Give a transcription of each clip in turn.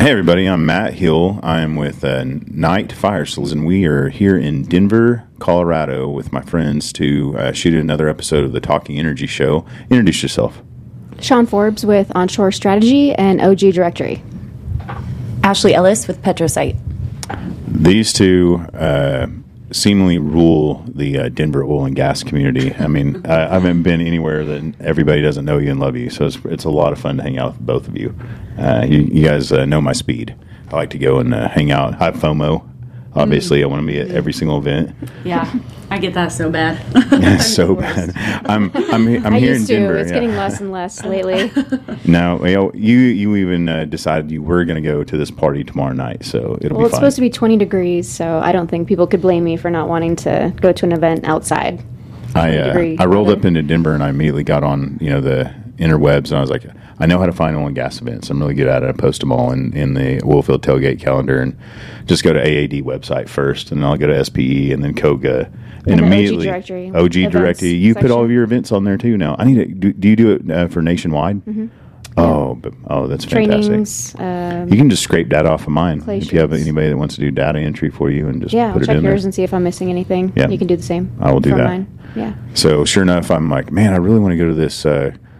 Hey everybody, I'm Matt Hill. I am with Knight Fire Souls, and we are here in Denver, Colorado with my friends to shoot another episode of the Talking Energy Show. Introduce yourself. Sean Forbes with Onshore Strategy and OG Directory. Ashley Ellis with PetroSight. These two seemingly rule the Denver oil and gas community. I mean, I haven't been anywhere that everybody doesn't know you and love you, so it's a lot of fun to hang out with both of you. You guys know my speed. I like to go and hang out. I have FOMO. Obviously, I want to be at every single event. Yeah, I get that so bad. So bad. I'm here in Denver. It's getting less and less lately. No, you even decided you were going to go to this party tomorrow night, so it'll be fine. Well, it's supposed to be 20 degrees, so I don't think people could blame me for not wanting to go to an event outside. I rolled up into Denver and I immediately got on the interwebs, and I was like, I know how to find oil and gas events. I'm really good at it. I post them all in the Woolfield Tailgate Calendar, and just go to AAD website first, and I'll go to SPE and then COGA, and immediately OG Directory. You put all of your events on there too now. I need to do you do it for nationwide? Mm-hmm. Oh, that's fantastic. You can just scrape data off of mine if you have anybody that wants to do data entry for you, and just put it in there. Check yours and see if I'm missing anything. Yeah. You can do the same. I will do that. Mine. Yeah. So sure enough, I'm like, man, I really want to go to this.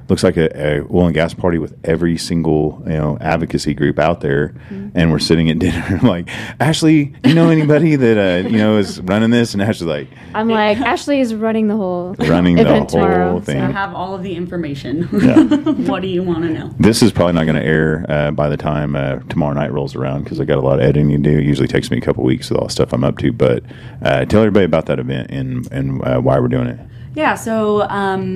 Looks like a oil and gas party with every single advocacy group out there, and we're sitting at dinner. I'm like, Ashley, you know anybody that is running this? And Ashley's like, Ashley is running the whole thing. So I have all of the information. Yeah. What do you want to know? This is probably not going to air by the time tomorrow night rolls around, because I got a lot of editing to do. It usually takes me a couple weeks with all the stuff I'm up to. But tell everybody about that event and why we're doing it. Yeah, so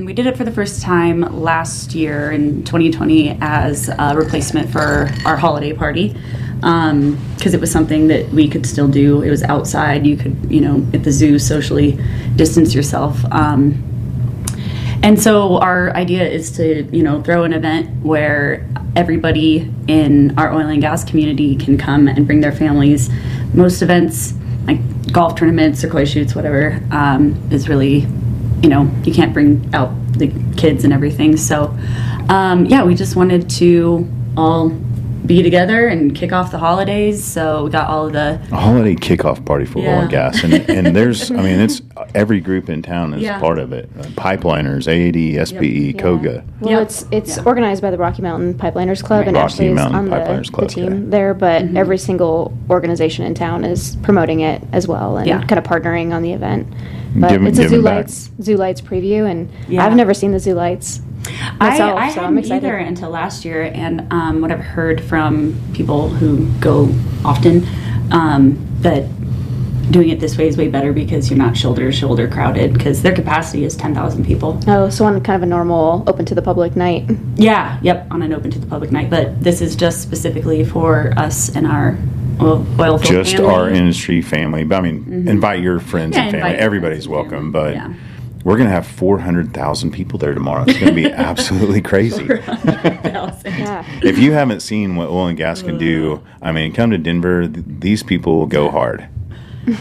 we did it for the first time last year in 2020 as a replacement for our holiday party, because it was something that we could still do. It was outside. You could, at the zoo, socially distance yourself. And so our idea is to, throw an event where everybody in our oil and gas community can come and bring their families. Most events, like golf tournaments or koi shoots, whatever, is really... you can't bring out the kids and everything. So, we just wanted to all be together and kick off the holidays. So we got all of a holiday kickoff party for oil and gas. And there's, it's every group in town is part of it. Pipeliners, AAD, SPE, COGA. Well, it's organized by the Rocky Mountain Pipeliners Club. And Rocky Mountain on Pipeliners Club, the team there. But every single organization in town is promoting it as well, and kind of partnering on the event. But it's a Zoo Lights preview, and I've never seen the Zoo Lights myself, so I'm excited. I hadn't either until last year, and what I've heard from people who go often, that doing it this way is way better, because you're not shoulder to shoulder crowded, because their capacity is 10,000 people. Oh, so on kind of a normal open to the public night. Yeah, yep, on an open to the public night, but this is just specifically for us and our... Well, just family. Our industry family. But I mean, invite your friends and family. Everybody's welcome. But we're going to have 400,000 people there tomorrow. It's going to be absolutely crazy. 400,000. If you haven't seen what oil and gas can do, come to Denver. These people go hard.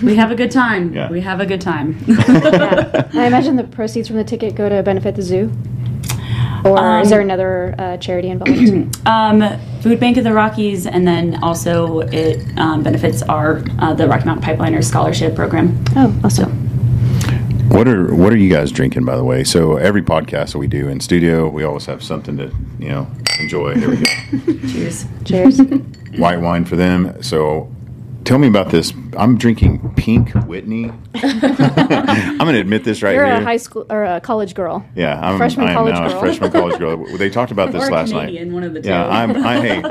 We have a good time. Yeah. We have a good time. I imagine the proceeds from the ticket go to benefit the zoo. Or is there another charity involved? Food Bank of the Rockies, and then also it benefits the Rocky Mountain Pipeliners Scholarship Program. Oh, awesome. What are you guys drinking, by the way? So every podcast that we do in studio, we always have something to enjoy. Here we go. Cheers. White wine for them. So. Tell me about this. I'm drinking Pink Whitney. I'm going to admit this right here. You're a high school or a college girl. Yeah, I am now a freshman college girl. They talked about this last night. One of the two. Yeah, hey,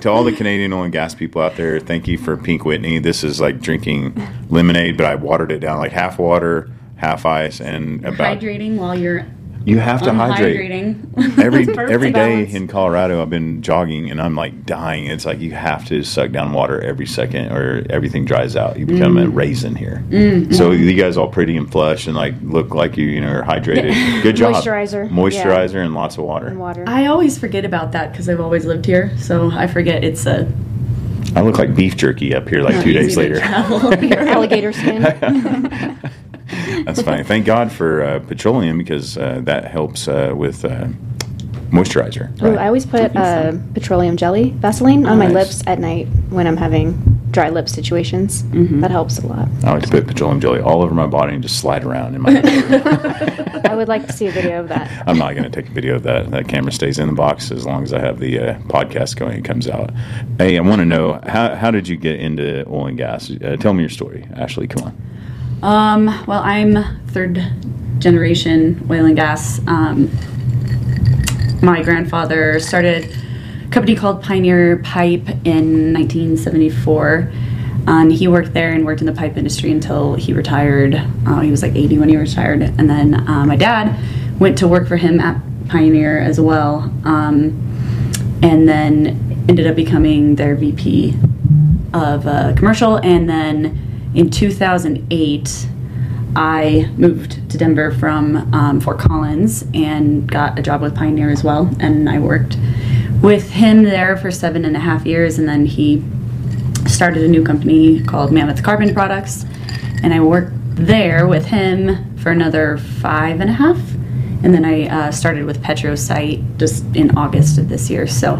to all the Canadian oil and gas people out there, thank you for Pink Whitney. This is like drinking lemonade, but I watered it down, like half water, half ice, and about hydrating while you're. You have to hydrate. Every day in Colorado, I've been jogging, and I'm like dying. It's like you have to suck down water every second, or everything dries out. You become a raisin here. Mm. So you guys all pretty and flush, and like look like you are hydrated. Good job. Moisturizer, and lots of water. I always forget about that because I've always lived here, so I forget it's a. I look like beef jerky up here, like 2 days later. Alligator skin. That's funny. Thank God for petroleum, because that helps with moisturizer. Right? Ooh, I always put petroleum jelly Vaseline on my lips at night when I'm having dry lip situations. Mm-hmm. That helps a lot. I like to put petroleum jelly all over my body and just slide around in my I would like to see a video of that. I'm not going to take a video of that. That camera stays in the box as long as I have the podcast going. It comes out. Hey, I want to know, how did you get into oil and gas? Tell me your story, Ashley. Come on. Well, I'm third generation oil and gas. My grandfather started a company called Pioneer Pipe in 1974, and he worked there and worked in the pipe industry until he retired. He was like 80 when he retired, and then my dad went to work for him at Pioneer as well, and then ended up becoming their VP of commercial. And then in 2008, I moved to Denver from Fort Collins and got a job with Pioneer as well, and I worked with him there for 7.5 years, and then he started a new company called Mammoth Carbon Products, and I worked there with him for another 5.5, and then I started with PetroSight just in August of this year. So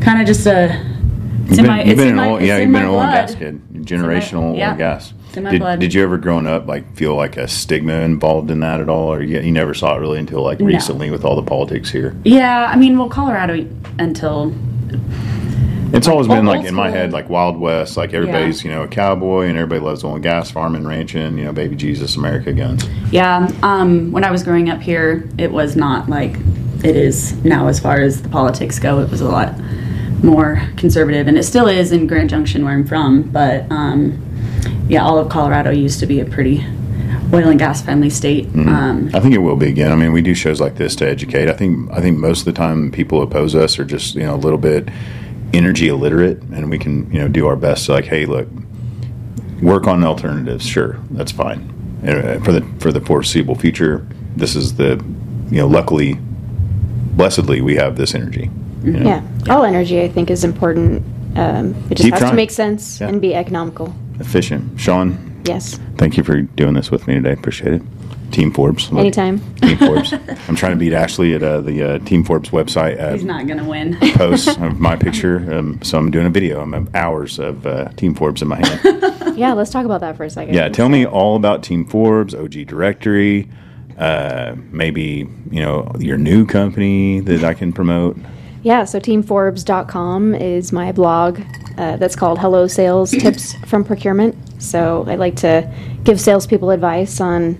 kind of just you've been an oil and gas kid, generational oil and gas. Did you ever growing up like feel like a stigma involved in that at all, or you never saw it really until like recently with all the politics here? Yeah, I mean, well, Colorado until it's like, always been like in my head like Wild West, like everybody's you know, a cowboy and everybody loves oil and gas, farming, ranching, you know, baby Jesus, America, guns. Yeah, when I was growing up here, it was not like it is now as far as the politics go. It was a lot more conservative, and it still is in Grand Junction where I'm from, but yeah, all of Colorado used to be a pretty oil and gas friendly state. Mm-hmm. I think it will be again. I mean, we do shows like this to educate. I think most of the time people oppose us are just, you know, a little bit energy illiterate, and we can, you know, do our best to like, hey, look, work on alternatives. Sure, that's fine. And for the foreseeable future, this is the, you know, luckily, blessedly, we have this energy. You know? Yeah, all energy I think is important. It just has to make sense and be economical. Efficient. Sean? Yes. Thank you for doing this with me today. Appreciate it. Team Forbes. Look, anytime. Team Forbes. I'm trying to beat Ashley at the Team Forbes website. He's not going to win. Posts of my picture. So I'm doing a video. I'm hours of Team Forbes in my hand. Yeah, let's talk about that for a second. Yeah, tell me all about Team Forbes, OG Directory, maybe, you know, your new company that I can promote. Yeah, so teamforbes.com is my blog that's called Hello Sales Tips from Procurement. So I like to give salespeople advice on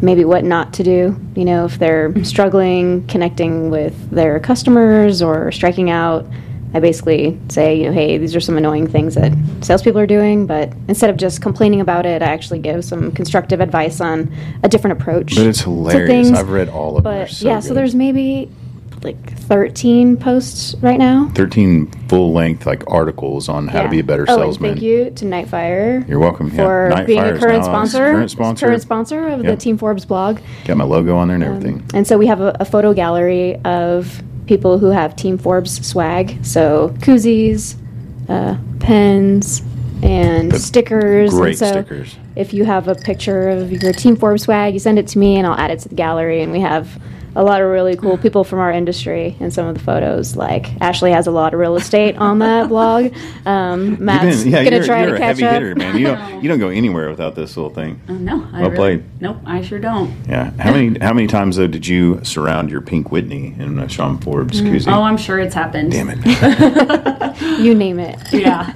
maybe what not to do, you know, if they're struggling connecting with their customers or striking out. I basically say, you know, hey, these are some annoying things that salespeople are doing, but instead of just complaining about it, I actually give some constructive advice on a different approach. But it's hilarious. I've read all of them. So there's maybe like 13 posts right now. 13 full-length like articles on how to be a better salesman. Thank you to Knight Fire. You're welcome. For Knight being Fire a current sponsor of the Team Forbes blog. Got my logo on there and everything. And so we have a photo gallery of people who have Team Forbes swag. So koozies, pens, and stickers. Great stickers. If you have a picture of your Team Forbes swag, you send it to me and I'll add it to the gallery, and we have a lot of really cool people from our industry in some of the photos. Like Ashley has a lot of real estate on that blog. Matt's gonna try to catch up. You're a heavy hitter, man. You don't go anywhere without this little thing. Well played. Nope, I sure don't. Yeah. How many times though did you surround your Pink Whitney in Sean Forbes koozie? Oh, I'm sure it's happened. Damn it. You name it. Yeah.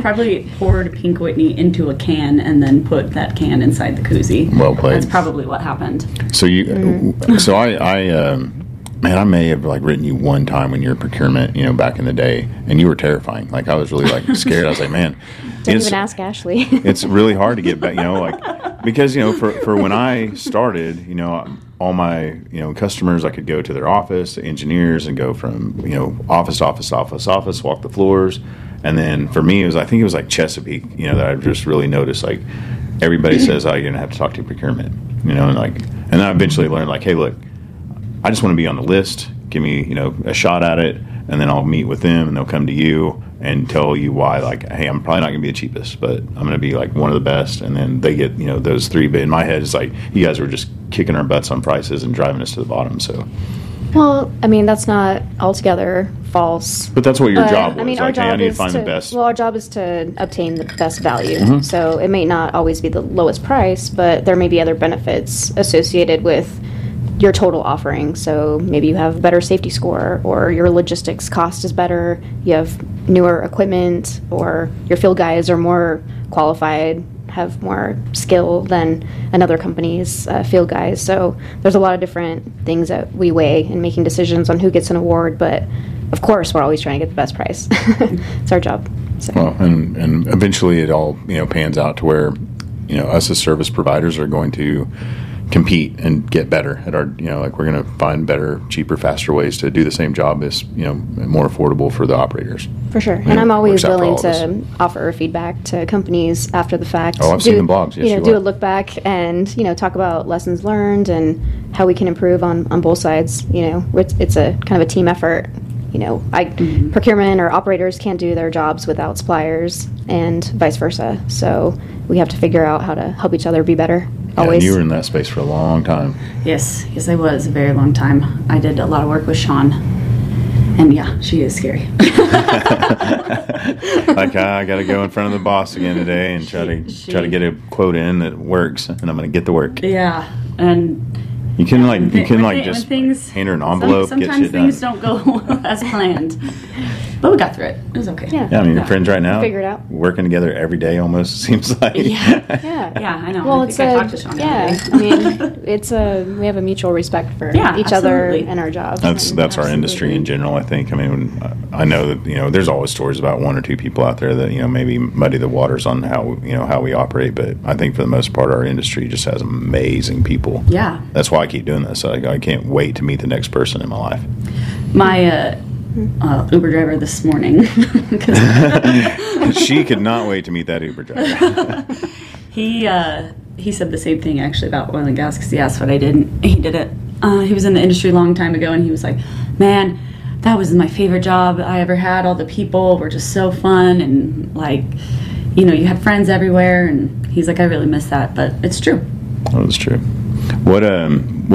Probably poured Pink Whitney into a can and then put that can inside the koozie. Well played. That's probably what happened. So you. Mm-hmm. So I may have like written you one time when you were procurement, you know, back in the day, and you were terrifying. Like I was really like scared. I was like, man, didn't even ask Ashley. It's really hard to get back, you know, like because you know for when I started, you know, all my customers, I could go to their office, the engineers, and go from office, walk the floors, and then for me I think it was like Chesapeake, you know, that I just really noticed like everybody says, oh, you're gonna have to talk to procurement, you know, and like. And I eventually learned, like, hey, look, I just want to be on the list. Give me, you know, a shot at it, and then I'll meet with them, and they'll come to you and tell you why. Like, hey, I'm probably not going to be the cheapest, but I'm going to be, like, one of the best. And then they get, you know, those three. But in my head, it's like, you guys were just kicking our butts on prices and driving us to the bottom. So Well, I mean, that's not altogether false. But that's what your job was. I mean, our job is to find the best. Well, our job is to obtain the best value. Mm-hmm. So it may not always be the lowest price, but there may be other benefits associated with your total offering. So maybe you have a better safety score, or your logistics cost is better, you have newer equipment, or your field guys are more qualified, have more skill than another company's field guys. So there's a lot of different things that we weigh in making decisions on who gets an award, but of course we're always trying to get the best price. It's our job. So. Well, and eventually it all, you know, pans out to where, you know, us as service providers are going to compete and get better at our, you know, like, we're going to find better, cheaper, faster ways to do the same job as, you know, more affordable for the operators. For sure. And I'm always willing to offer feedback to companies after the fact. Oh, I've seen the blogs. Yes, you know, do a look back and, you know, talk about lessons learned and how we can improve on both sides. You know, it's a kind of a team effort. You know, procurement or operators can't do their jobs without suppliers, and vice versa. So we have to figure out how to help each other be better. Always. Yeah, you were in that space for a long time. Yes, I was a very long time. I did a lot of work with Sean, and yeah, she is scary. Like, I got to go in front of the boss again today and try to get a quote in that works, and I'm going to get the work. Yeah, and. You can hand her an envelope. Sometimes things don't go as planned, but we got through it. It was okay. Yeah, I mean, your friends right now, figure it out. Working together every day almost, it seems like. Yeah. I know. Well, we have a mutual respect for each other and our jobs. That's our industry in general. I think. I mean, I know that, you know, there's always stories about one or two people out there that, you know, maybe muddy the waters on how we operate, but I think for the most part, our industry just has amazing people. Yeah, that's why I keep doing this. I can't wait to meet the next person in my life. My Uber driver this morning. She could not wait to meet that Uber driver. He said the same thing actually about oil and gas, because he asked what I did, and he did it. He was in the industry a long time ago, and he was like, man, that was my favorite job I ever had. All the people were just so fun, and, like, you know, you had friends everywhere, and he's like, I really miss that, but it's true. Oh, it's true. What are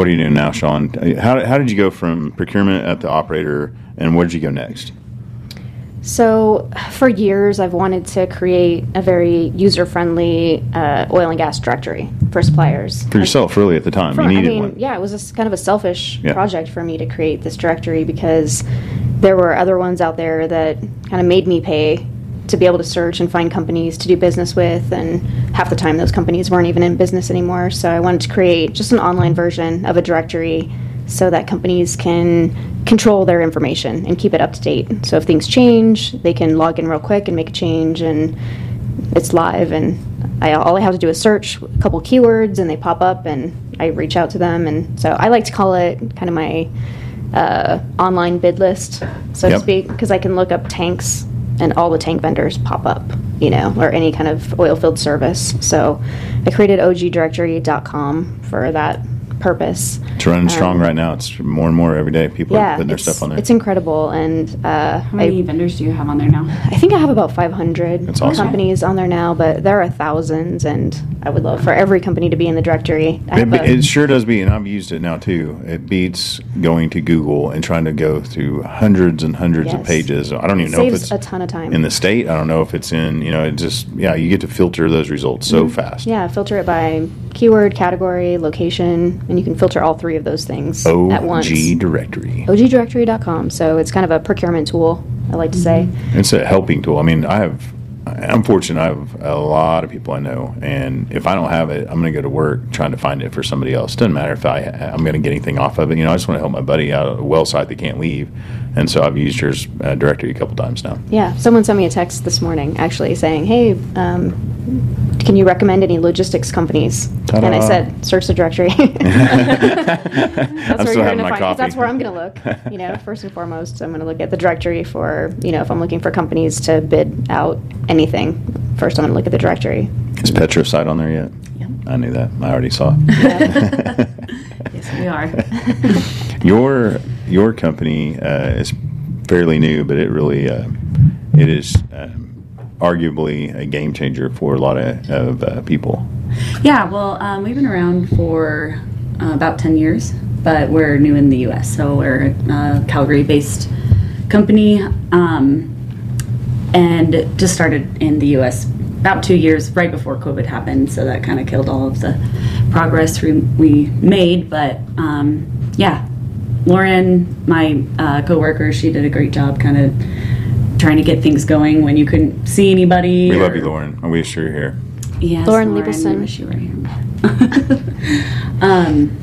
you doing now, Sean? How did you go from procurement at the operator, and where did you go next? So for years, I've wanted to create a very user-friendly oil and gas directory for suppliers. For yourself, really, at the time. You needed one. Yeah, it was kind of a selfish project for me to create this directory, because there were other ones out there that kind of made me pay to be able to search and find companies to do business with, and half the time those companies weren't even in business anymore. So I wanted to create just an online version of a directory so that companies can control their information and keep it up to date. So if things change, they can log in real quick and make a change, and it's live, and all I have to do is search a couple keywords and they pop up and I reach out to them. And so I like to call it kind of my online bid list, so to speak, because I can look up tanks and all the tank vendors pop up, you know, or any kind of oil field service. So I created ogdirectory.com for that purpose. It's running strong right now. It's more and more every day. People are putting their stuff on there. It's incredible. And how many vendors do you have on there now? I think I have about 500 companies on there now, but there are thousands, and I would love for every company to be in the directory. It sure does be, and I've used it now too. It beats going to Google and trying to go through hundreds and hundreds of pages. I don't even know if it's a ton of time in the state. I don't know if it's in, you know, it just, you get to filter those results so fast. Yeah, filter it by keyword, category, location, and you can filter all three of those things at once. OG Directory. OGDirectory.com. So it's kind of a procurement tool, I like to say. It's a helping tool. I mean, I'm fortunate. I have a lot of people I know, and if I don't have it, I'm going to go to work trying to find it for somebody else. Doesn't matter if I'm going to get anything off of it. You know, I just want to help my buddy out of the well site that can't leave, and so I've used yours directory a couple times now. Yeah, someone sent me a text this morning actually saying, "Hey, can you recommend any logistics companies?" Ta-da. And I said, "Search the directory." That's where you're going to find. Because that's where I'm going to look. You know, first and foremost, I'm going to look at the directory for, you know, if I'm looking for companies to bid out anything. First, I'm going to look at the directory. Is PetroSight on there yet? Yeah. I knew that. I already saw it. Yeah. Yes, we are. Your company is fairly new, but it really it is arguably a game changer for a lot of people. Yeah, well, we've been around for about 10 years. but we're new in the U.S., so we're a Calgary-based company, and just started in the U.S. about 2 years right before COVID happened, so that kind of killed all of the progress we made. But yeah, Lauren, my coworker, she did a great job kind of trying to get things going when you couldn't see anybody. We love you, Lauren, and we wish you were here. Yes, Lauren Liebelson. We wish you were here.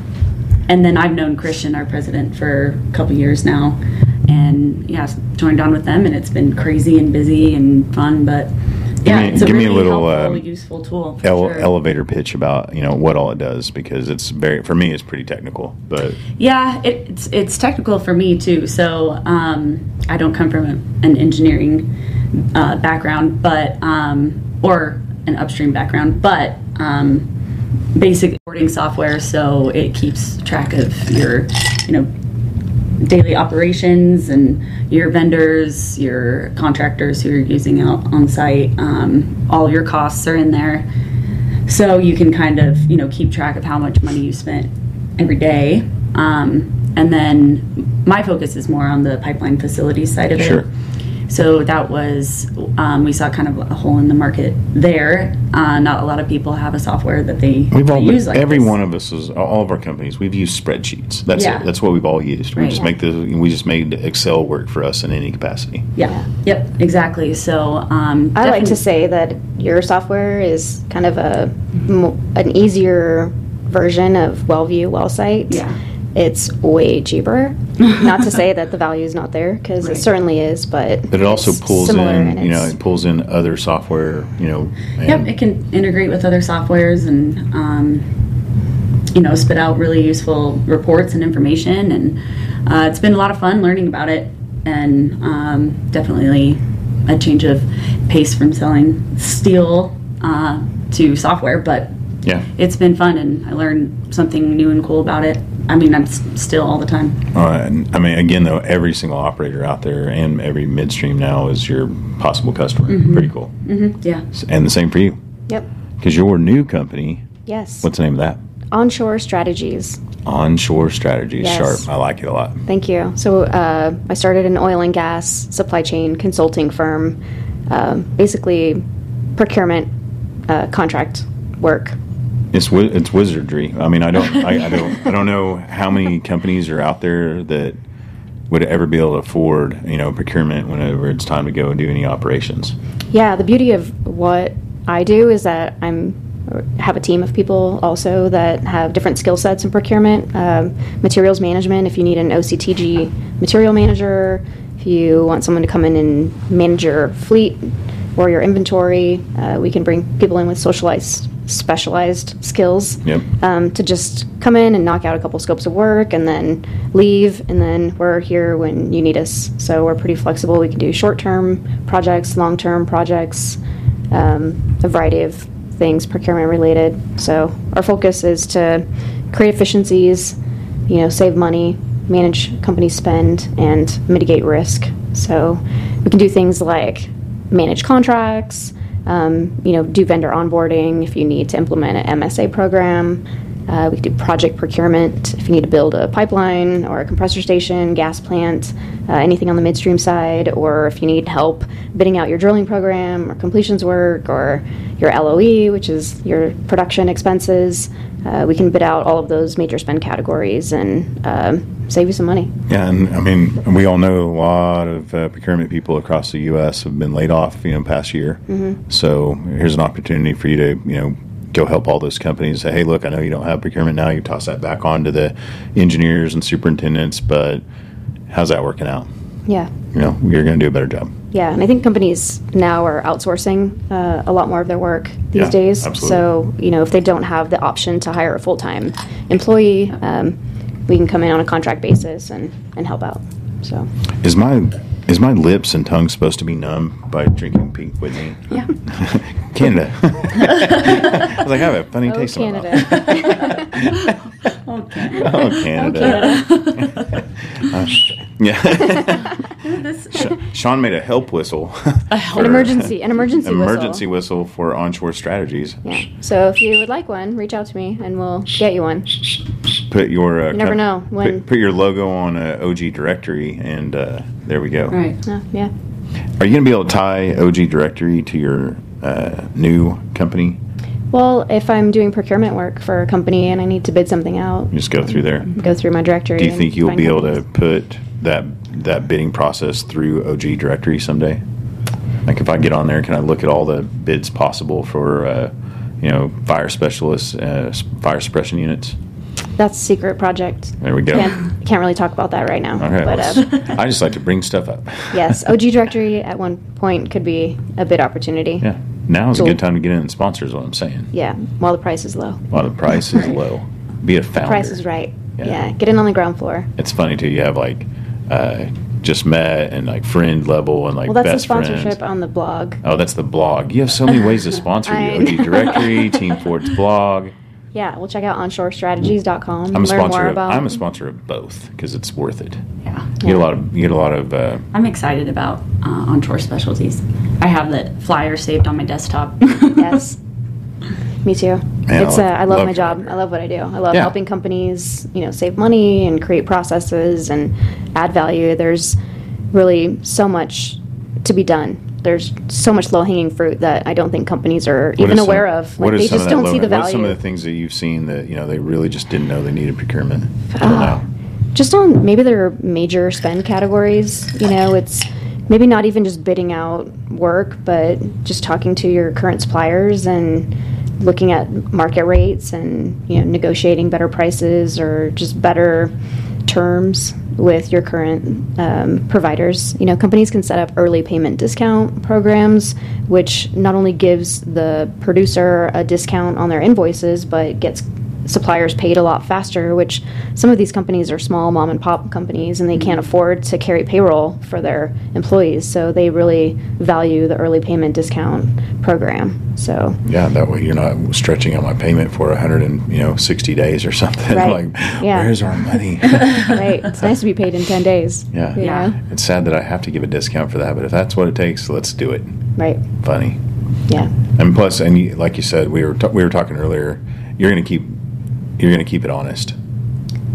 And then I've known Christian, our president, for a couple years now, and yeah, joined on with them, and it's been crazy and busy and fun, but yeah, it's a really helpful, useful tool. Elevator pitch about, you know, what all it does, because it's very, for me, it's pretty technical. But yeah, it's technical for me too. So I don't come from an engineering background, but or an upstream background, but basic reporting software, so it keeps track of your, you know, daily operations and your vendors, your contractors who you're using out on site. All your costs are in there, so you can kind of, you know, keep track of how much money you spent every day. And then my focus is more on the pipeline facility side of sure. it. So that was we saw kind of a hole in the market there. Not a lot of people have a software that they use like every this. One of us is all of our companies. We've used spreadsheets. That's yeah. it. That's what we've all used. We right, just yeah. We just made Excel work for us in any capacity. Yeah. Yep. Exactly. So I like to say that your software is kind of an easier version of WellView, WellSite. Yeah. It's way cheaper. Not to say that the value is not there, because right. it certainly is, but it also pulls in, you know, it pulls in other software, you know. Yep, it can integrate with other softwares and you know, spit out really useful reports and information. And it's been a lot of fun learning about it, and definitely a change of pace from selling steel to software, but yeah, it's been fun, and I learned something new and cool about it. I mean, I'm still all the time. I mean, again, though, every single operator out there and every midstream now is your possible customer. Mm-hmm. Pretty cool. Mm-hmm. Yeah. And the same for you. Yep. Because your new company. Yes. What's the name of that? Onshore Strategies. Onshore Strategies. Yes. Sharp. I like it a lot. Thank you. So I started an oil and gas supply chain consulting firm, basically procurement contract work. It's wizardry. I mean, I don't know how many companies are out there that would ever be able to afford, you know, procurement whenever it's time to go and do any operations. Yeah, the beauty of what I do is that I have a team of people also that have different skill sets in procurement, materials management. If you need an OCTG material manager, if you want someone to come in and manage your fleet or your inventory, we can bring people in with specialized skills. Yep. To just come in and knock out a couple scopes of work and then leave, and then we're here when you need us. So we're pretty flexible. We can do short-term projects, long-term projects, a variety of things procurement related. So our focus is to create efficiencies, you know, save money, manage company spend, and mitigate risk. So we can do things like manage contracts, you know, do vendor onboarding if you need to implement an MSA program. We can do project procurement if you need to build a pipeline or a compressor station, gas plant, anything on the midstream side, or if you need help bidding out your drilling program or completions work or your LOE, which is your production expenses. We can bid out all of those major spend categories and save you some money. Yeah, and I mean, we all know a lot of procurement people across the U.S. have been laid off, you know, past year. Mm-hmm. So here's an opportunity for you to, you know, go help all those companies. Say, hey, look, I know you don't have procurement now. You toss that back on to the engineers and superintendents, but how's that working out? Yeah. You know, you're going to do a better job. Yeah, and I think companies now are outsourcing a lot more of their work these days. Absolutely. So, you know, if they don't have the option to hire a full-time employee, we can come in on a contract basis and help out. So, is my lips and tongue supposed to be numb by drinking Pink Whitney? Yeah. Canada. I was like, I have a funny taste in my mouth. Oh, Canada. Oh, Canada. Oh, Canada. Yeah. Sean made a help whistle. An emergency whistle for Onshore Strategies. Yeah. So if you would like one, reach out to me and we'll get you one. put your you never know when put your logo on OG Directory, and there we go. Right. Yeah. Are you going to be able to tie OG Directory to your new company? Well, if I'm doing procurement work for a company and I need to bid something out, just go through there. Go through my directory. Do you think you'll be able to put that bidding process through OG Directory someday? Like if I get on there, can I look at all the bids possible for fire specialists, fire suppression units? That's a secret project. There we go. Can't really talk about that right now. Okay, but, I just like to bring stuff up. Yes, OG Directory at one point could be a bid opportunity. Yeah, now is a good time to get in and sponsor is what I'm saying. Yeah, while the price is low. While the price is low. Be a founder. The price is right. Yeah, get in on the ground floor. It's funny, too. You have, like, just met and, like, friend level and, like, best friends. Well, that's the sponsorship friends. On the blog. Oh, that's the blog. You have so many ways to sponsor OG Directory, Team Ford's blog. Yeah, we'll check out onshorestrategies.com. I'm a sponsor of both because it's worth it. Yeah, you get a lot of. I'm excited about Onshore Specialties. I have that flyer saved on my desktop. Yes, me too. Yeah, it's I love my job. I love what I do. I love helping companies, save money and create processes and add value. There's really so much to be done. There's so much low-hanging fruit that I don't think companies are even aware of. Like, they just don't see the value. What are some of the things that you've seen that they really just didn't know they needed procurement? Just on maybe their major spend categories. It's maybe not even just bidding out work, but just talking to your current suppliers and looking at market rates and negotiating better prices or just better terms with your current providers. Companies can set up early payment discount programs, which not only gives the producer a discount on their invoices, but gets suppliers paid a lot faster, which some of these companies are small mom and pop companies, and they can't afford to carry payroll for their employees. So they really value the early payment discount program. So yeah, that way you're not stretching out my payment for 160 days or something. Right. Where's our money? Right. It's nice to be paid in 10 days. Yeah. Yeah. It's sad that I have to give a discount for that, but if that's what it takes, let's do it. Right. Funny. Yeah. And plus, like you said, we were talking earlier, you're going to keep it honest.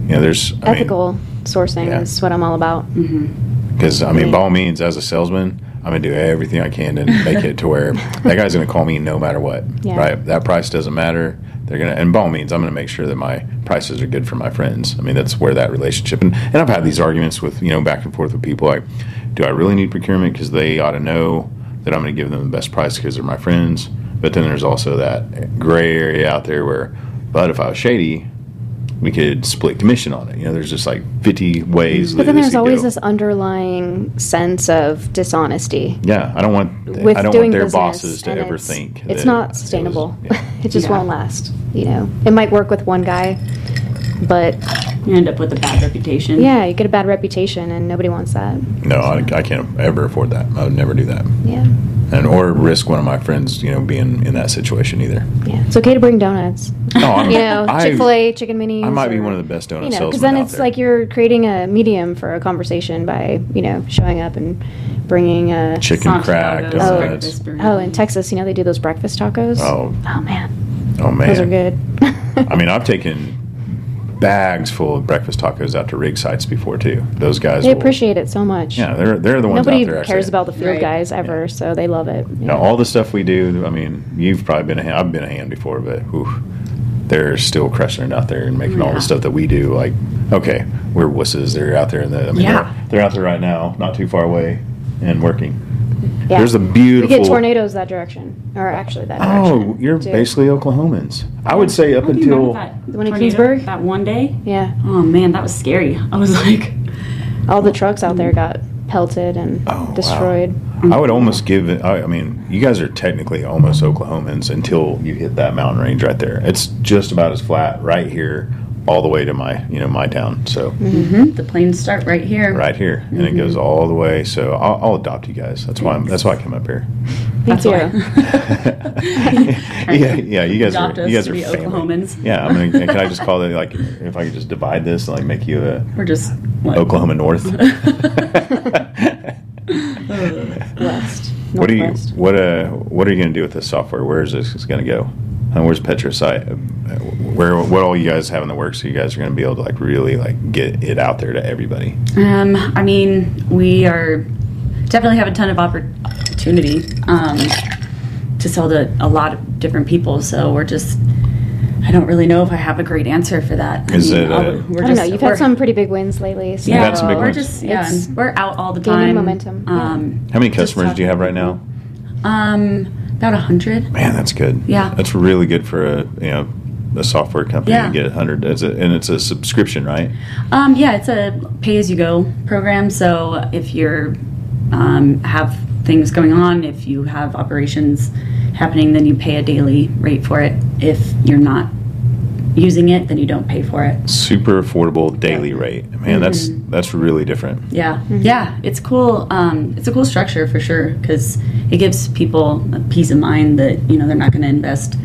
There's ethical sourcing is what I'm all about. Because by all means, as a salesman, I'm going to do everything I can to make it to where that guy's going to call me no matter what. Yeah. Right? That price doesn't matter. They're going to, and by all means, I'm going to make sure that my prices are good for my friends. That's where that relationship. And I've had these arguments with back and forth with people. Like, do I really need procurement? Because they ought to know that I'm going to give them the best price because they're my friends. But then there's also that gray area out there where. But if I was shady, we could split commission on it. There's just like 50 ways. But then there's always this underlying sense of dishonesty. Yeah, I don't want their bosses to ever think it's not sustainable. It just won't last. It might work with one guy, but you end up with a bad reputation. Yeah, you get a bad reputation, and nobody wants that. No, I can't ever afford that. I would never do that. Yeah. And or risk one of my friends, being in that situation either. Yeah, it's okay to bring donuts. No, Chick-fil-A, chicken minis. I might be one of the best donut salesmen out there. Because then it's like you're creating a medium for a conversation by showing up and bringing a chicken crack donuts. Oh, in Texas, they do those breakfast tacos. Oh man, those are good. I've taken bags full of breakfast tacos out to rig sites before too. Those guys appreciate it so much. Yeah, they're the ones. Nobody out there actually cares about the field guys ever, so they love it. Now, all the stuff we do. You've probably been I've been a hand before, but they're still crushing it out there and making all the stuff that we do. Like, okay, we're wusses. They're out there, and they're out there right now, not too far away, and working. Yeah. There's a beautiful. We get tornadoes that direction, or actually that direction. Oh, you're basically Oklahomans. I would say up until the one in Kingsburg that one day. Yeah. Oh man, that was scary. I was like, all the trucks out there got pelted and destroyed. Wow. I would almost give it. You guys are technically almost Oklahomans until you hit that mountain range right there. It's just about as flat right here, all the way to my my town. So the plains start right here, and it goes all the way. So I'll adopt you guys. That's why I came up here. That's why. You guys are Oklahomans. Yeah, can I just call it like if I could just divide this and like make you a or just what? Oklahoma North. West. What are you going to do with this software? Where is this going to go? Where's PetroSight? Where, what all you guys have in the works so you guys are going to be able to like really like get it out there to everybody? I mean, we are definitely have a ton of opportunity to sell to a lot of different people. So we're just, I don't really know if I have a great answer for that. I mean, I don't know. You've had some pretty big wins lately. So. Yeah, you've had some big wins. We're out all the time. Gaining momentum. How many customers do you have right now? About 100. Man, that's good. Yeah, that's really good for a software company to get 100. And it's a subscription, right? Yeah, it's a pay-as-you-go program. So if you're have things going on, if you have operations happening, then you pay a daily rate for it. If you're not using it, then you don't pay for it. Super affordable daily rate. Man, that's really different. Yeah, yeah, it's cool. It's a cool structure for sure because it gives people a peace of mind that they're not going to invest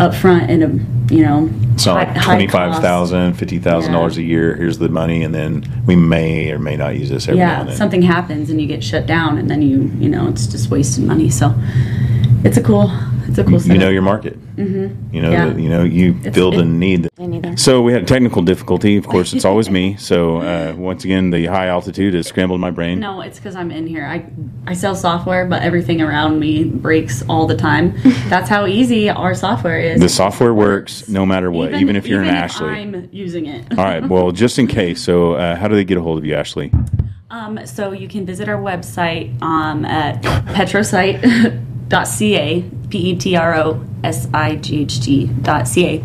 up front in a it's not like $25,000, $50,000 a year. Here's the money, and then we may or may not use this every now and then. Something happens and you get shut down, and then you it's just wasted money. So it's a cool setup. You know your market. Mm-hmm. You build a need. So we had a technical difficulty. Of course, it's always me. So once again, the high altitude has scrambled my brain. No, it's because I'm in here. I sell software, but everything around me breaks all the time. That's how easy our software is. The software works no matter what, even if you're an Ashley. I'm using it. All right. Well, just in case. So how do they get a hold of you, Ashley? So you can visit our website at PetroSight.ca. PetroSight.ca.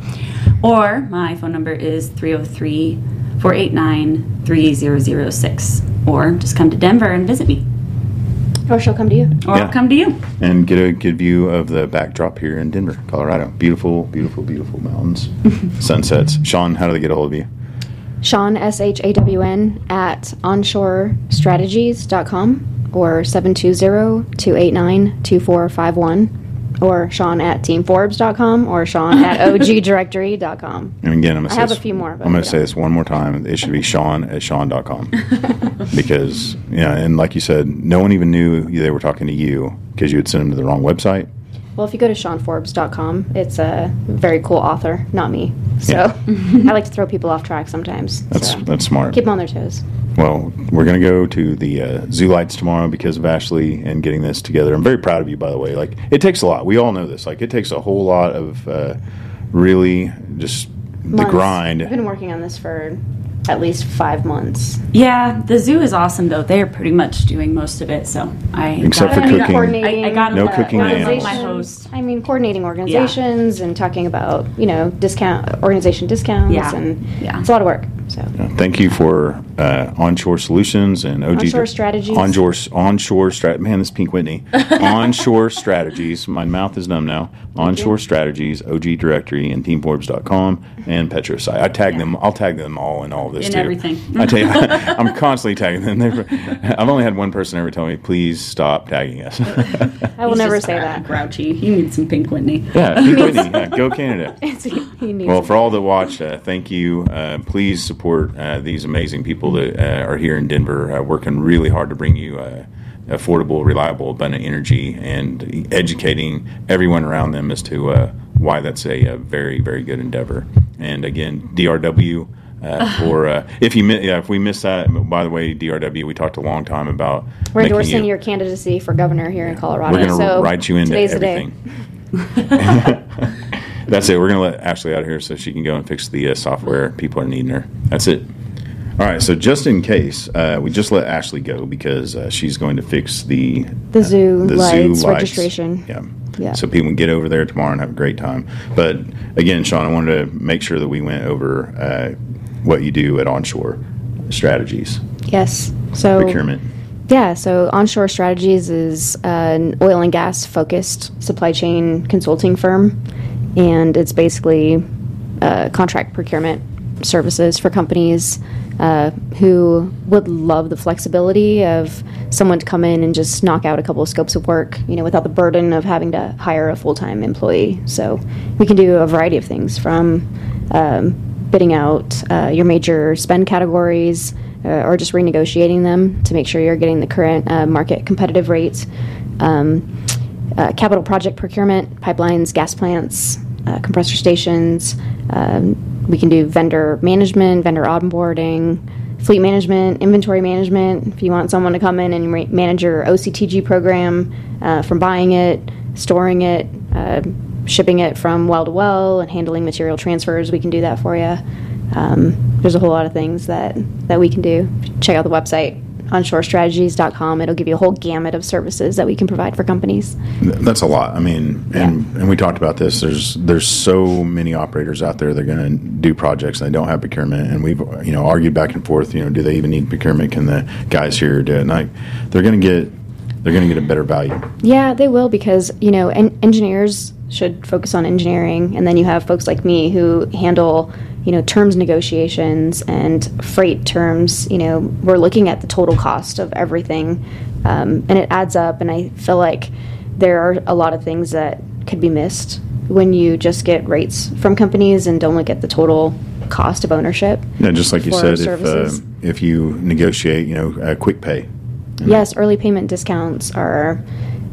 Or my phone number is 303-489-3006. Or just come to Denver and visit me. Or she'll come to you. Or I'll come to you. And get a good view of the backdrop here in Denver, Colorado. Beautiful, beautiful, beautiful mountains. Sunsets. Sean, how do they get a hold of you? Sean, S-H-A-W-N, at onshorestrategies.com. Or 720-289-2451, or Sean at teamforbes.com, or Sean at ogdirectory.com. And again, I have a few more. I'm going to say this one more time. It should be Sean at sean.com. Because, and like you said, no one even knew they were talking to you because you had sent them to the wrong website. Well, if you go to SeanForbes.com, it's a very cool author, not me. So I like to throw people off track sometimes. That's smart. Keep them on their toes. Well, we're going to go to the Zoo Lights tomorrow because of Ashley and getting this together. I'm very proud of you, by the way. Like, it takes a lot. We all know this. Like, it takes a whole lot of really just months. The grind. I've been working on this for at least 5 months. Yeah, the zoo is awesome, though. They are pretty much doing most of it. So except for cooking. I got no cooking animals. My host. I mean, coordinating organizations and talking about discounts. Yeah. And it's a lot of work. So thank you for Onshore Solutions and OG Onshore Strategies. Man, this is Pink Whitney. Onshore Strategies. My mouth is numb now. Onshore Strategies, OG Directory, and teamforbes.com and PetroSight. I tag them. I'll tag them all in all this too. Everything. I tell you, I'm constantly tagging them. I've only had one person ever tell me, "Please stop tagging us." I will never say that. Grouchy. You need some Pink Whitney. Yeah, Pink Whitney. Go Canada. Well, for all that watch, thank you. Please support these amazing people that are here in Denver, working really hard to bring you affordable, reliable, abundant energy, and educating everyone around them as to why that's a very, very good endeavor. And again, DRW. If we miss that, by the way, DRW, we talked a long time about. We're endorsing your candidacy for governor here in Colorado. We're going to write you into everything. That's it. We're going to let Ashley out of here so she can go and fix the software. People are needing her. That's it. All right. So just in case, we just let Ashley go because she's going to fix the zoo lights registration. Yeah. Yeah. So people can get over there tomorrow and have a great time. But again, Sean, I wanted to make sure that we went over what you do at Onshore Strategies. Yes. So procurement. Yeah, so Onshore Strategies is an oil and gas-focused supply chain consulting firm, and it's basically contract procurement services for companies who would love the flexibility of someone to come in and just knock out a couple of scopes of work, without the burden of having to hire a full-time employee. So we can do a variety of things from bidding out your major spend categories, or just renegotiating them to make sure you're getting the current market competitive rates. Capital project procurement, pipelines, gas plants, compressor stations. We can do vendor management, vendor onboarding, fleet management, inventory management. If you want someone to come in and manage your OCTG program from buying it, storing it, shipping it from well to well, and handling material transfers, we can do that for you. There's a whole lot of things that we can do. Check out the website, onshorestrategies.com. It'll give you a whole gamut of services that we can provide for companies. That's a lot. I mean, and we talked about this. There's so many operators out there that are going to do projects and they don't have procurement. And we've argued back and forth. Do they even need procurement? Can the guys here do it? And they're going to get a better value. Yeah, they will, because engineers should focus on engineering, and then you have folks like me who handle terms negotiations and freight terms. We're looking at the total cost of everything, and it adds up, and I feel like there are a lot of things that could be missed when you just get rates from companies and don't look at the total cost of ownership. Yeah, just like you said, if you negotiate, quick pay. Yes, early payment discounts are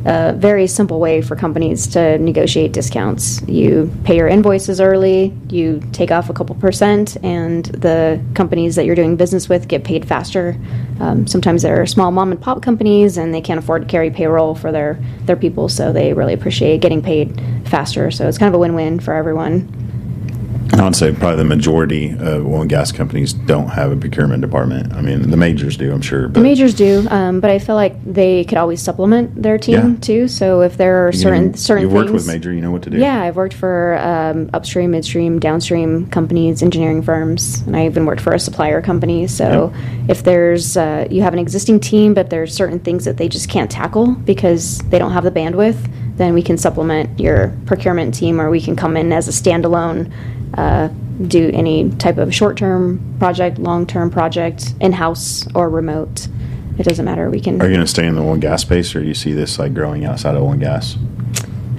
a very simple way for companies to negotiate discounts. You pay your invoices early, you take off a couple percent, and the companies that you're doing business with get paid faster. Sometimes they're small mom and pop companies and they can't afford to carry payroll for their people, so they really appreciate getting paid faster. So it's kind of a win-win for everyone. I would say probably the majority of oil and gas companies don't have a procurement department. I mean, the majors do, I'm sure. But the majors do, but I feel like they could always supplement their team too. So if there are certain things. You've worked with major, you know what to do. Yeah, I've worked for upstream, midstream, downstream companies, engineering firms, and I even worked for a supplier company. So if there's you have an existing team, but there's certain things that they just can't tackle because they don't have the bandwidth, then we can supplement your procurement team, or we can come in as a standalone, do any type of short-term project, long-term project, in-house or remote. It doesn't matter. We can. Are you going to stay in the oil and gas space, or do you see this growing outside of oil and gas?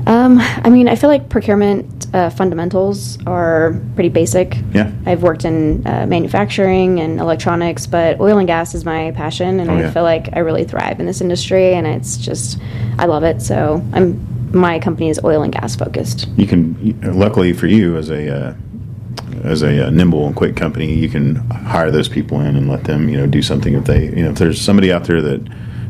I mean, I feel like procurement fundamentals are pretty basic. Yeah. I've worked in manufacturing and electronics, but oil and gas is my passion, and I feel like I really thrive in this industry, and it's just, I love it. So my company is oil and gas focused. You can, luckily for you, as a nimble and quick company, you can hire those people in and let them, do something if they, if there's somebody out there that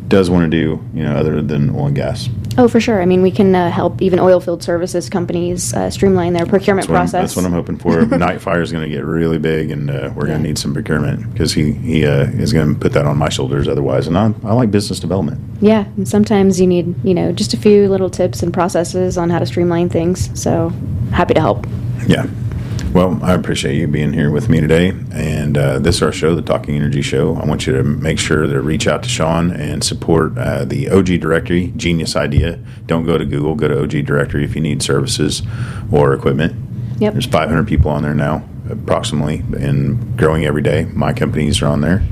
does want to do, other than oil and gas. Oh, for sure. I mean, we can help even oil field services companies streamline their procurement process. That's what I'm hoping for. Knight Fire is going to get really big, and we're going to need some procurement, because he is going to put that on my shoulders otherwise. And I like business development. Yeah, and sometimes you need, just a few little tips and processes on how to streamline things. So happy to help. Yeah. Well, I appreciate you being here with me today, and this is our show, the Talking Energy Show. I want you to make sure to reach out to Sean and support the OG Directory, genius idea. Don't go to Google, go to OG Directory if you need services or equipment. Yep. There's 500 people on there now, approximately, and growing every day. My companies are on there.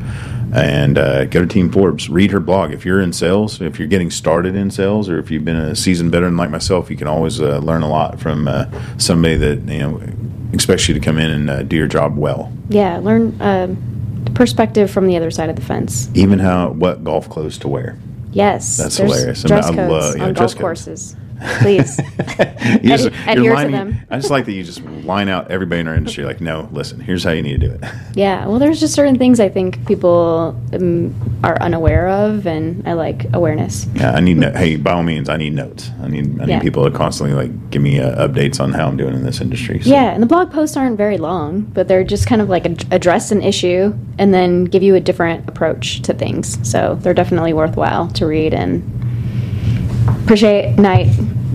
And go to Team Forbes. Read her blog. If you're in sales, if you're getting started in sales, or if you've been a seasoned veteran like myself, you can always learn a lot from somebody that expects you to come in and do your job well. Yeah, learn perspective from the other side of the fence. Even what golf clothes to wear. Yes, that's hilarious. Dress codes on golf courses. Please. I just like that you just line out everybody in our industry like, no, listen, here's how you need to do it. Yeah, well, there's just certain things I think people are unaware of, and I like awareness. Yeah, I need hey, by all means, I need notes. I need people to constantly give me updates on how I'm doing in this industry. So. Yeah, and the blog posts aren't very long, but they're just kind of address an issue and then give you a different approach to things. So they're definitely worthwhile to read, and appreciate Knight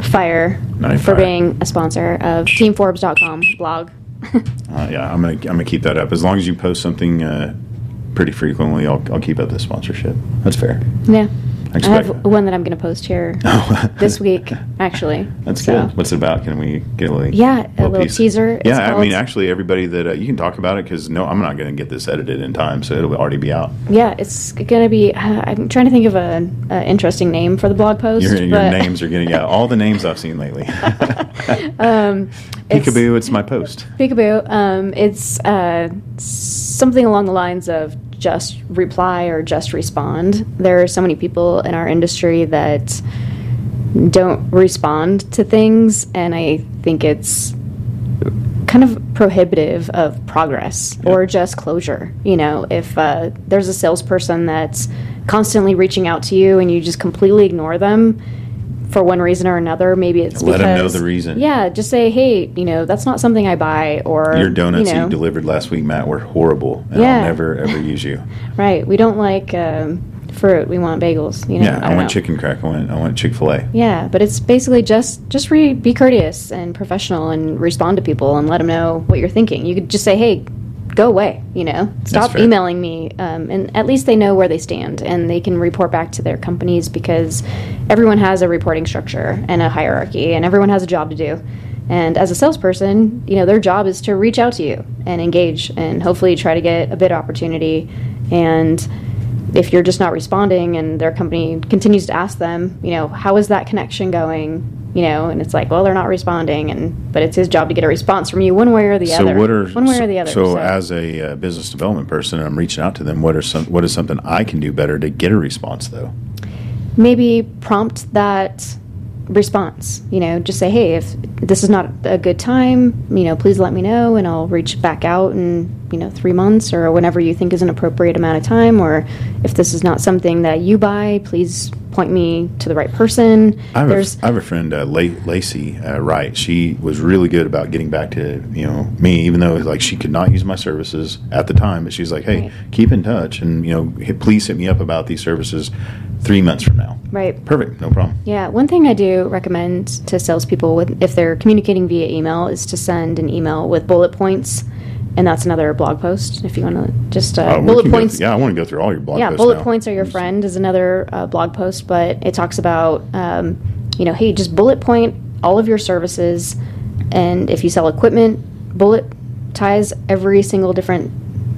Fire for being a sponsor of TeamForbes.com blog. I'm gonna keep that up. As long as you post something pretty frequently, I'll keep up the sponsorship. That's fair. Yeah. I have one that I'm going to post here this week, actually. That's good. What's it about? Can we get a little teaser? Actually, everybody that you can talk about it, because I'm not going to get this edited in time, so it'll already be out. Yeah, it's going to be. I'm trying to think of an interesting name for the blog post. Your names are getting out. All the names I've seen lately. Peekaboo, it's my post. Peekaboo, it's something along the lines of just reply or just respond. There are so many people in our industry that don't respond to things, and I think it's kind of prohibitive of progress or just closure. You know, if there's a salesperson that's constantly reaching out to you and you just completely ignore them for one reason or another, maybe it's let them know the reason. Yeah, just say, hey, you know, that's not something I buy, or your donuts you delivered last week, Matt, were horrible, and I'll never ever use you. Right, we don't like fruit, we want bagels. You know, yeah, I want chicken crack. I want Chick-fil-A. Yeah, but it's basically just be courteous and professional and respond to people and let them know what you're thinking. You could just say, hey, go away. You know, stop emailing me, and at least they know where they stand and they can report back to their companies, because everyone has a reporting structure and a hierarchy, and everyone has a job to do. And as a salesperson, you know, their job is to reach out to you and engage and hopefully try to get a bid opportunity. And if you're just not responding and their company continues to ask them, you know, how is that connection going? You know, and it's like, well, they're not responding, but it's his job to get a response from you one way or the other. So as a business development person, I'm reaching out to them. What is something I can do better to get a response, though? Maybe prompt that response. You know, just say, hey, if this is not a good time, you know, please let me know, and I'll reach back out in, you know, 3 months or whenever you think is an appropriate amount of time. Or if this is not something that you buy, please point me to the right person. I have a friend, Lacey Wright. She was really good about getting back to, you know, me, even though like she could not use my services at the time. But she's like, hey, keep in touch, and, you know, please hit me up about these services 3 months from now. Right. Perfect. No problem. Yeah. One thing I do recommend to salespeople if they're communicating via email is to send an email with bullet points. And that's another blog post if you want to just bullet points. I want to go through all your blog posts. Yeah, bullet points are your friend is another blog post, but it talks about, you know, hey, just bullet point all of your services. And if you sell equipment, bulletize every single different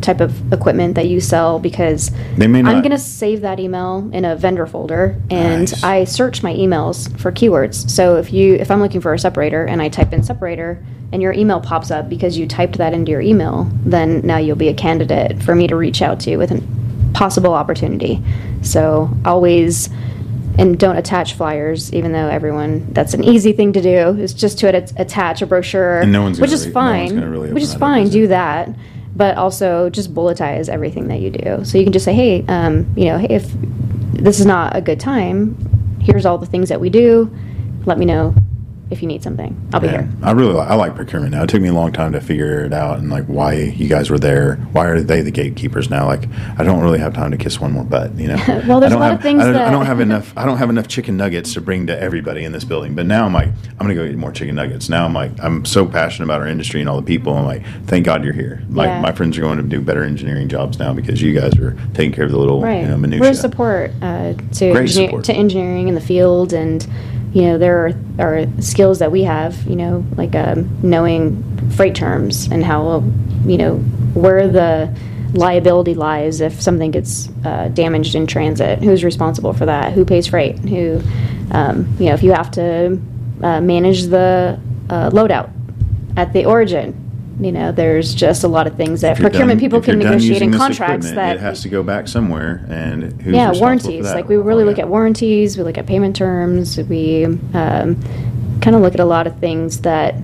type of equipment that you sell, because I'm going to save that email in a vendor folder, and I search my emails for keywords. So if I'm looking for a separator and I type in separator and your email pops up because you typed that into your email, then now you'll be a candidate for me to reach out to with a possible opportunity. So always, and don't attach flyers, even though that's an easy thing to do, is just to attach a brochure, and which is fine, do that. But also just bulletize everything that you do. So you can just say, hey, you know, hey, if this is not a good time, here's all the things that we do. Let me know if you need something. I'll be here. I like procurement now. It took me a long time to figure it out and, like, why you guys were there. Why are they the gatekeepers now? Like, I don't really have time to kiss one more butt, you know. Well, there's a lot of things I don't have enough chicken nuggets to bring to everybody in this building. But now I'm like, I'm going to go eat more chicken nuggets. Now I'm like, I'm so passionate about our industry and all the people. I'm like, thank God you're here. Like, my friends are going to do better engineering jobs now because you guys are taking care of the little minutiae. We're support to engineering in the field, and you know, there are skills that we have, you know, like knowing freight terms and how, you know, where the liability lies if something gets damaged in transit, who's responsible for that, who pays freight, who, you know, if you have to manage the loadout at the origin. You know, there's just a lot of things that procurement people can negotiate in contracts that it has to go back somewhere, and who's warranties. Like, we really look at warranties, we look at payment terms, we kind of look at a lot of things that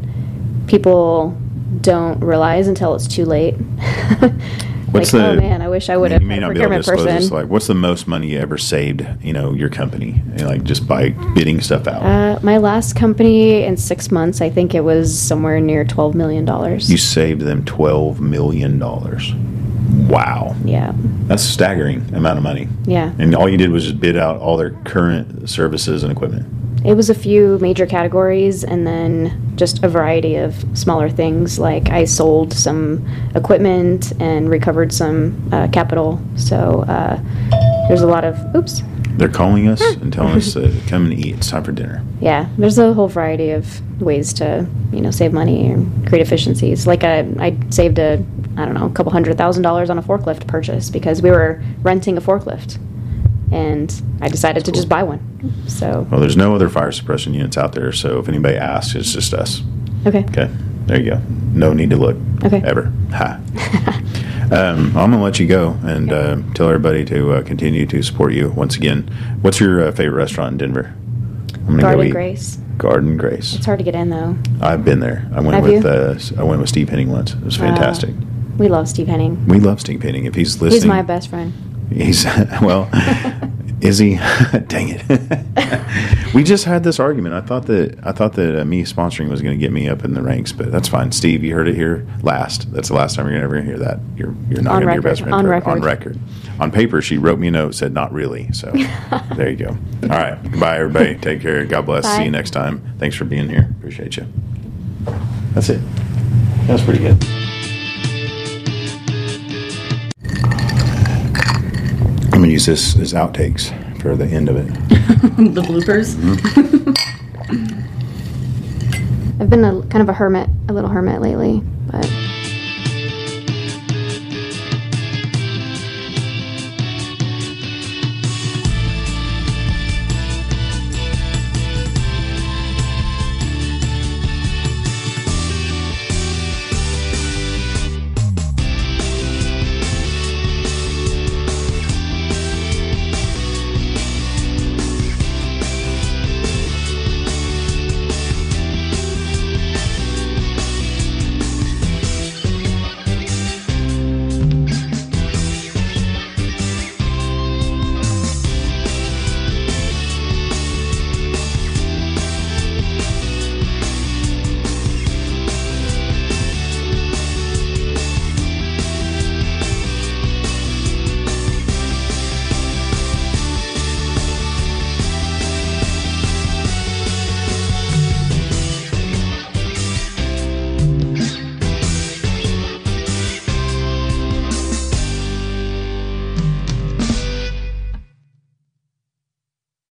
people don't realize until it's too late. Oh man, I wish I would have been a procurement person. Like, what's the most money you ever saved, you know, your company, like, just by bidding stuff out? My last company, in 6 months, I think it was somewhere near $12 million. You saved them $12 million. Wow. Yeah. That's a staggering amount of money. Yeah. And all you did was just bid out all their current services and equipment. It was a few major categories and then just a variety of smaller things. Like, I sold some equipment and recovered some capital. So there's a lot of, oops. They're calling us and telling us to come and eat. It's time for dinner. Yeah, there's a whole variety of ways to, you know, save money and create efficiencies. Like, I saved a couple $100,000 on a forklift purchase because we were renting a forklift. And I decided to just buy one. So, well, there's no other fire suppression units out there, so if anybody asks, it's just us. Okay. Okay. There you go. No need to look. Okay. Ever. Ha. I'm gonna let you go and tell everybody to continue to support you once again. What's your favorite restaurant in Denver? I'm Garden Grace. Garden Grace. It's hard to get in though. I've been there. I went with Steve Henning once. It was fantastic. We love Steve Henning. We love Steve Henning. If he's listening, he's my best friend. He's well. Is he? Dang it! We just had this argument. I thought that me sponsoring was going to get me up in the ranks, but that's fine. Steve, you heard it here last. That's the last time you're ever going to hear that. You're not going to be your best friend on record. On paper, she wrote me a note, said not really. So there you go. All right, bye everybody. Take care. God bless. Bye. See you next time. Thanks for being here. Appreciate you. That's it. That's pretty good. I'm going to use this as outtakes for the end of it. The bloopers? Mm-hmm. I've been a little hermit lately, but...